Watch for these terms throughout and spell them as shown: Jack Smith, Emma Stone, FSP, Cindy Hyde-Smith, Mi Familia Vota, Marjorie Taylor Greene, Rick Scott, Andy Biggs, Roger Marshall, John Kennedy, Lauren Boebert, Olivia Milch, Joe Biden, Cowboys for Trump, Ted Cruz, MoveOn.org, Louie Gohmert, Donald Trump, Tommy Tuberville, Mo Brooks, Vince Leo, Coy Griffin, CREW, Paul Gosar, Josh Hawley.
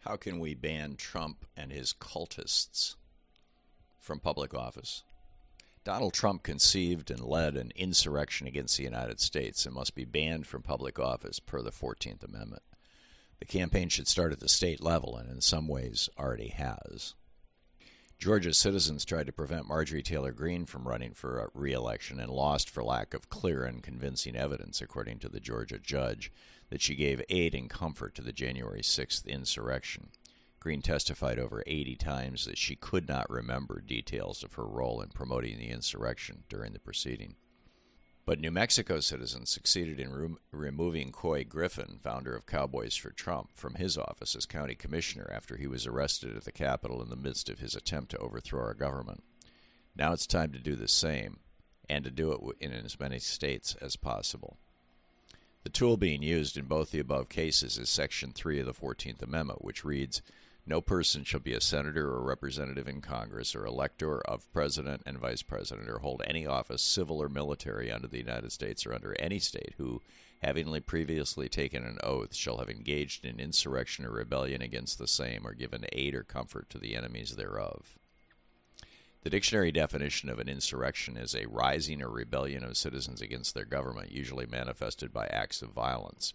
How can we ban Trump and his cultists from public office? Donald Trump conceived and led an insurrection against the United States and must be banned from public office per the 14th Amendment. The campaign should start at the state level, and in some ways already has. Georgia's citizens tried to prevent Marjorie Taylor Greene from running for re-election and lost for lack of clear and convincing evidence, according to the Georgia judge, that she gave aid and comfort to the January 6th insurrection. Greene testified over 80 times that she could not remember details of her role in promoting the insurrection during the proceeding. But New Mexico citizens succeeded in removing Coy Griffin, founder of Cowboys for Trump, from his office as county commissioner after he was arrested at the Capitol in the midst of his attempt to overthrow our government. Now it's time to do the same, and to do it in as many states as possible. The tool being used in both the above cases is Section 3 of the 14th Amendment, which reads, "No person shall be a senator or representative in Congress or elector of president and vice president or hold any office, civil or military, under the United States or under any state who, having previously taken an oath, shall have engaged in insurrection or rebellion against the same or given aid or comfort to the enemies thereof." The dictionary definition of an insurrection is a rising or rebellion of citizens against their government, usually manifested by acts of violence.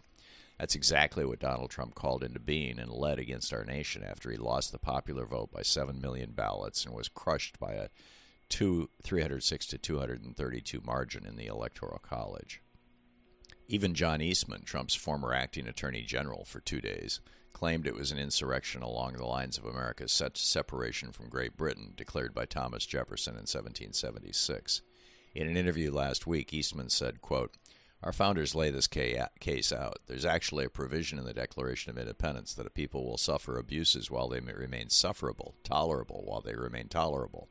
That's exactly what Donald Trump called into being and led against our nation after he lost the popular vote by 7 million ballots and was crushed by a 306 to 232 margin in the Electoral College. Even John Eastman, Trump's former acting attorney general for 2 days, claimed it was an insurrection along the lines of America's separation from Great Britain, declared by Thomas Jefferson in 1776. In an interview last week, Eastman said, quote, "Our founders lay this case out. There's actually a provision in the Declaration of Independence that a people will suffer abuses while they remain sufferable, tolerable while they remain tolerable.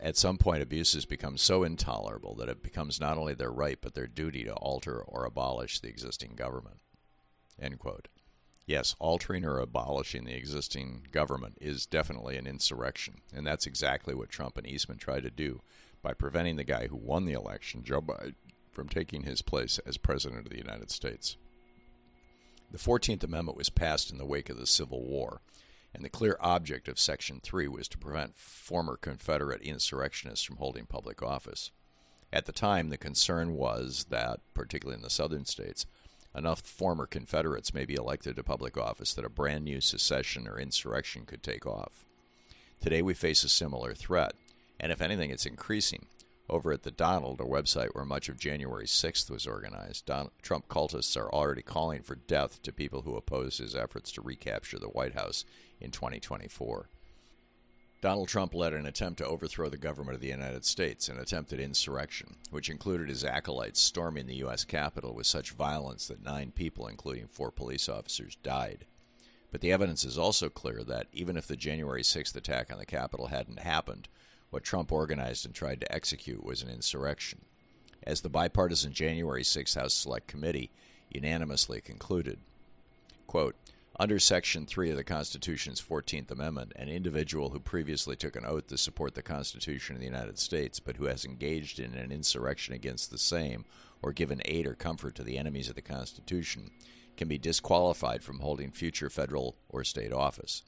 At some point, abuses become so intolerable that it becomes not only their right but their duty to alter or abolish the existing government." End quote. Yes, altering or abolishing the existing government is definitely an insurrection, and that's exactly what Trump and Eastman tried to do by preventing the guy who won the election, Joe Biden, from taking his place as President of the United States. The 14th Amendment was passed in the wake of the Civil War, and the clear object of Section 3 was to prevent former Confederate insurrectionists from holding public office. At the time, the concern was that, particularly in the southern states, enough former Confederates may be elected to public office that a brand new secession or insurrection could take off. Today we face a similar threat, and if anything, it's increasing. Over at the Donald, a website where much of January 6th was organized, Trump cultists are already calling for death to people who oppose his efforts to recapture the White House in 2024. Donald Trump led an attempt to overthrow the government of the United States, an attempted insurrection, which included his acolytes storming the U.S. Capitol with such violence that 9 people, including 4 police officers, died. But the evidence is also clear that even if the January 6th attack on the Capitol hadn't happened, what Trump organized and tried to execute was an insurrection. As the bipartisan January 6th House Select Committee unanimously concluded, quote, "Under Section 3 of the Constitution's 14th Amendment, an individual who previously took an oath to support the Constitution of the United States, but who has engaged in an insurrection against the same or given aid or comfort to the enemies of the Constitution, can be disqualified from holding future federal or state office.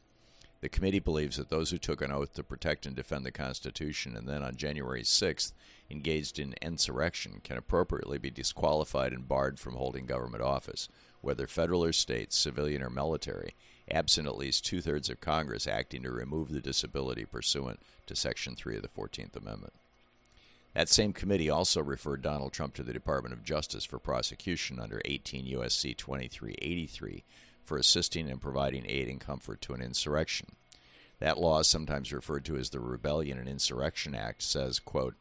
The committee believes that those who took an oath to protect and defend the Constitution and then on January 6th engaged in insurrection can appropriately be disqualified and barred from holding government office, whether federal or state, civilian or military, absent at least 2/3 of Congress acting to remove the disability pursuant to Section 3 of the 14th Amendment. That same committee also referred Donald Trump to the Department of Justice for prosecution under 18 U.S.C. 2383, for assisting and providing aid and comfort to an insurrection. That law, sometimes referred to as the Rebellion and Insurrection Act, says, quote,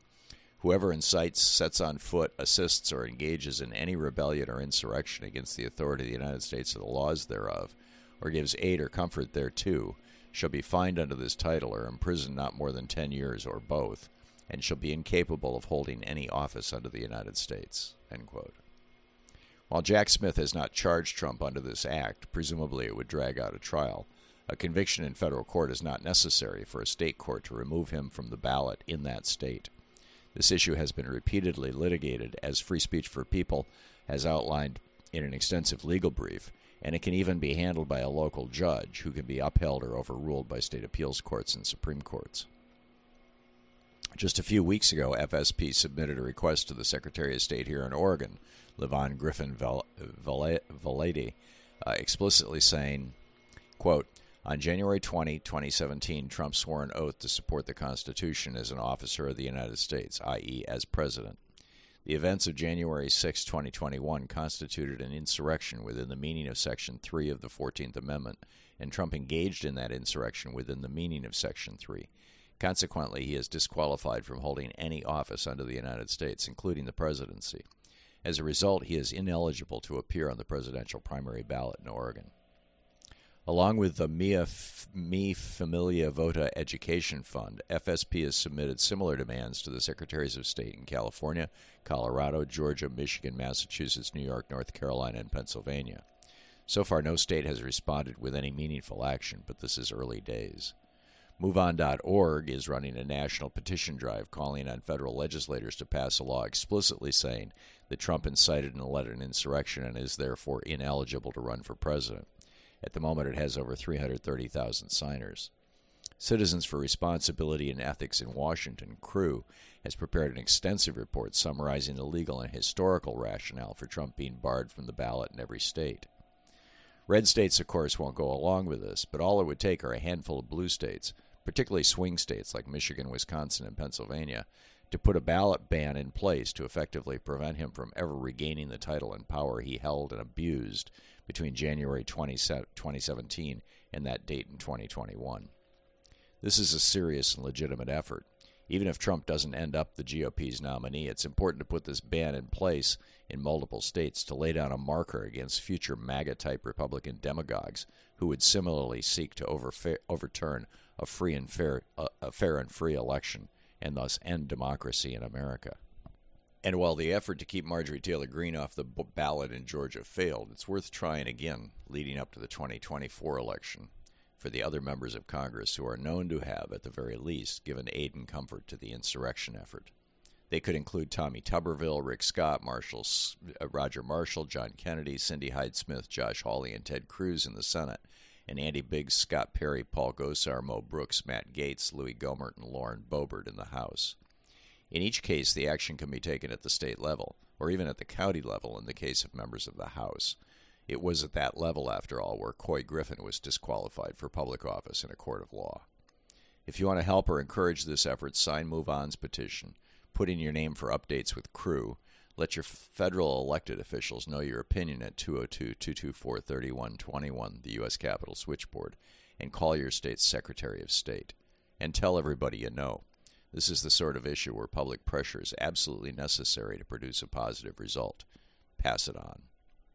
"Whoever incites, sets on foot, assists, or engages in any rebellion or insurrection against the authority of the United States or the laws thereof, or gives aid or comfort thereto, shall be fined under this title or imprisoned not more than 10 years or both, and shall be incapable of holding any office under the United States," end quote. While Jack Smith has not charged Trump under this act, presumably it would drag out a trial. A conviction in federal court is not necessary for a state court to remove him from the ballot in that state. This issue has been repeatedly litigated, as Free Speech for People has outlined in an extensive legal brief, and it can even be handled by a local judge who can be upheld or overruled by state appeals courts and Supreme Courts. Just a few weeks ago, FSP submitted a request to the Secretary of State here in Oregon, LaVonne Griffin-Valade, explicitly saying, quote, on January 20, 2017, Trump swore an oath to support the Constitution as an officer of the United States, i.e. as president. The events of January 6, 2021 constituted an insurrection within the meaning of Section 3 of the 14th Amendment, and Trump engaged in that insurrection within the meaning of Section 3. Consequently, he is disqualified from holding any office under the United States, including the presidency. As a result, he is ineligible to appear on the presidential primary ballot in Oregon. Along with the Mi Familia Vota Education Fund, FSP has submitted similar demands to the Secretaries of State in California, Colorado, Georgia, Michigan, Massachusetts, New York, North Carolina, and Pennsylvania. So far, no state has responded with any meaningful action, but this is early days. MoveOn.org is running a national petition drive calling on federal legislators to pass a law explicitly saying that Trump incited and led an insurrection and is therefore ineligible to run for president. At the moment, it has over 330,000 signers. Citizens for Responsibility and Ethics in Washington, CREW, has prepared an extensive report summarizing the legal and historical rationale for Trump being barred from the ballot in every state. Red states, of course, won't go along with this, but all it would take are a handful of blue states, particularly swing states like Michigan, Wisconsin, and Pennsylvania, to put a ballot ban in place to effectively prevent him from ever regaining the title and power he held and abused between January 2017 and that date in 2021. This is a serious and legitimate effort. Even if Trump doesn't end up the GOP's nominee, it's important to put this ban in place in multiple states to lay down a marker against future MAGA-type Republican demagogues who would similarly seek to overturn a fair and free election and thus end democracy in America. And while the effort to keep Marjorie Taylor Greene off the ballot in Georgia failed, it's worth trying again leading up to the 2024 election for the other members of Congress who are known to have, at the very least, given aid and comfort to the insurrection effort. They could include Tommy Tuberville, Rick Scott, Roger Marshall, John Kennedy, Cindy Hyde-Smith, Josh Hawley, and Ted Cruz in the Senate, and Andy Biggs, Scott Perry, Paul Gosar, Mo Brooks, Matt Gaetz, Louie Gohmert, and Lauren Boebert in the House. In each case, the action can be taken at the state level, or even at the county level in the case of members of the House. It was at that level, after all, where Coy Griffin was disqualified for public office in a court of law. If you want to help or encourage this effort, sign Move On's petition, put in your name for updates with CREW, let your federal elected officials know your opinion at 202-224-3121, the U.S. Capitol switchboard, and call your state's Secretary of State. And tell everybody you know. This is the sort of issue where public pressure is absolutely necessary to produce a positive result. Pass it on.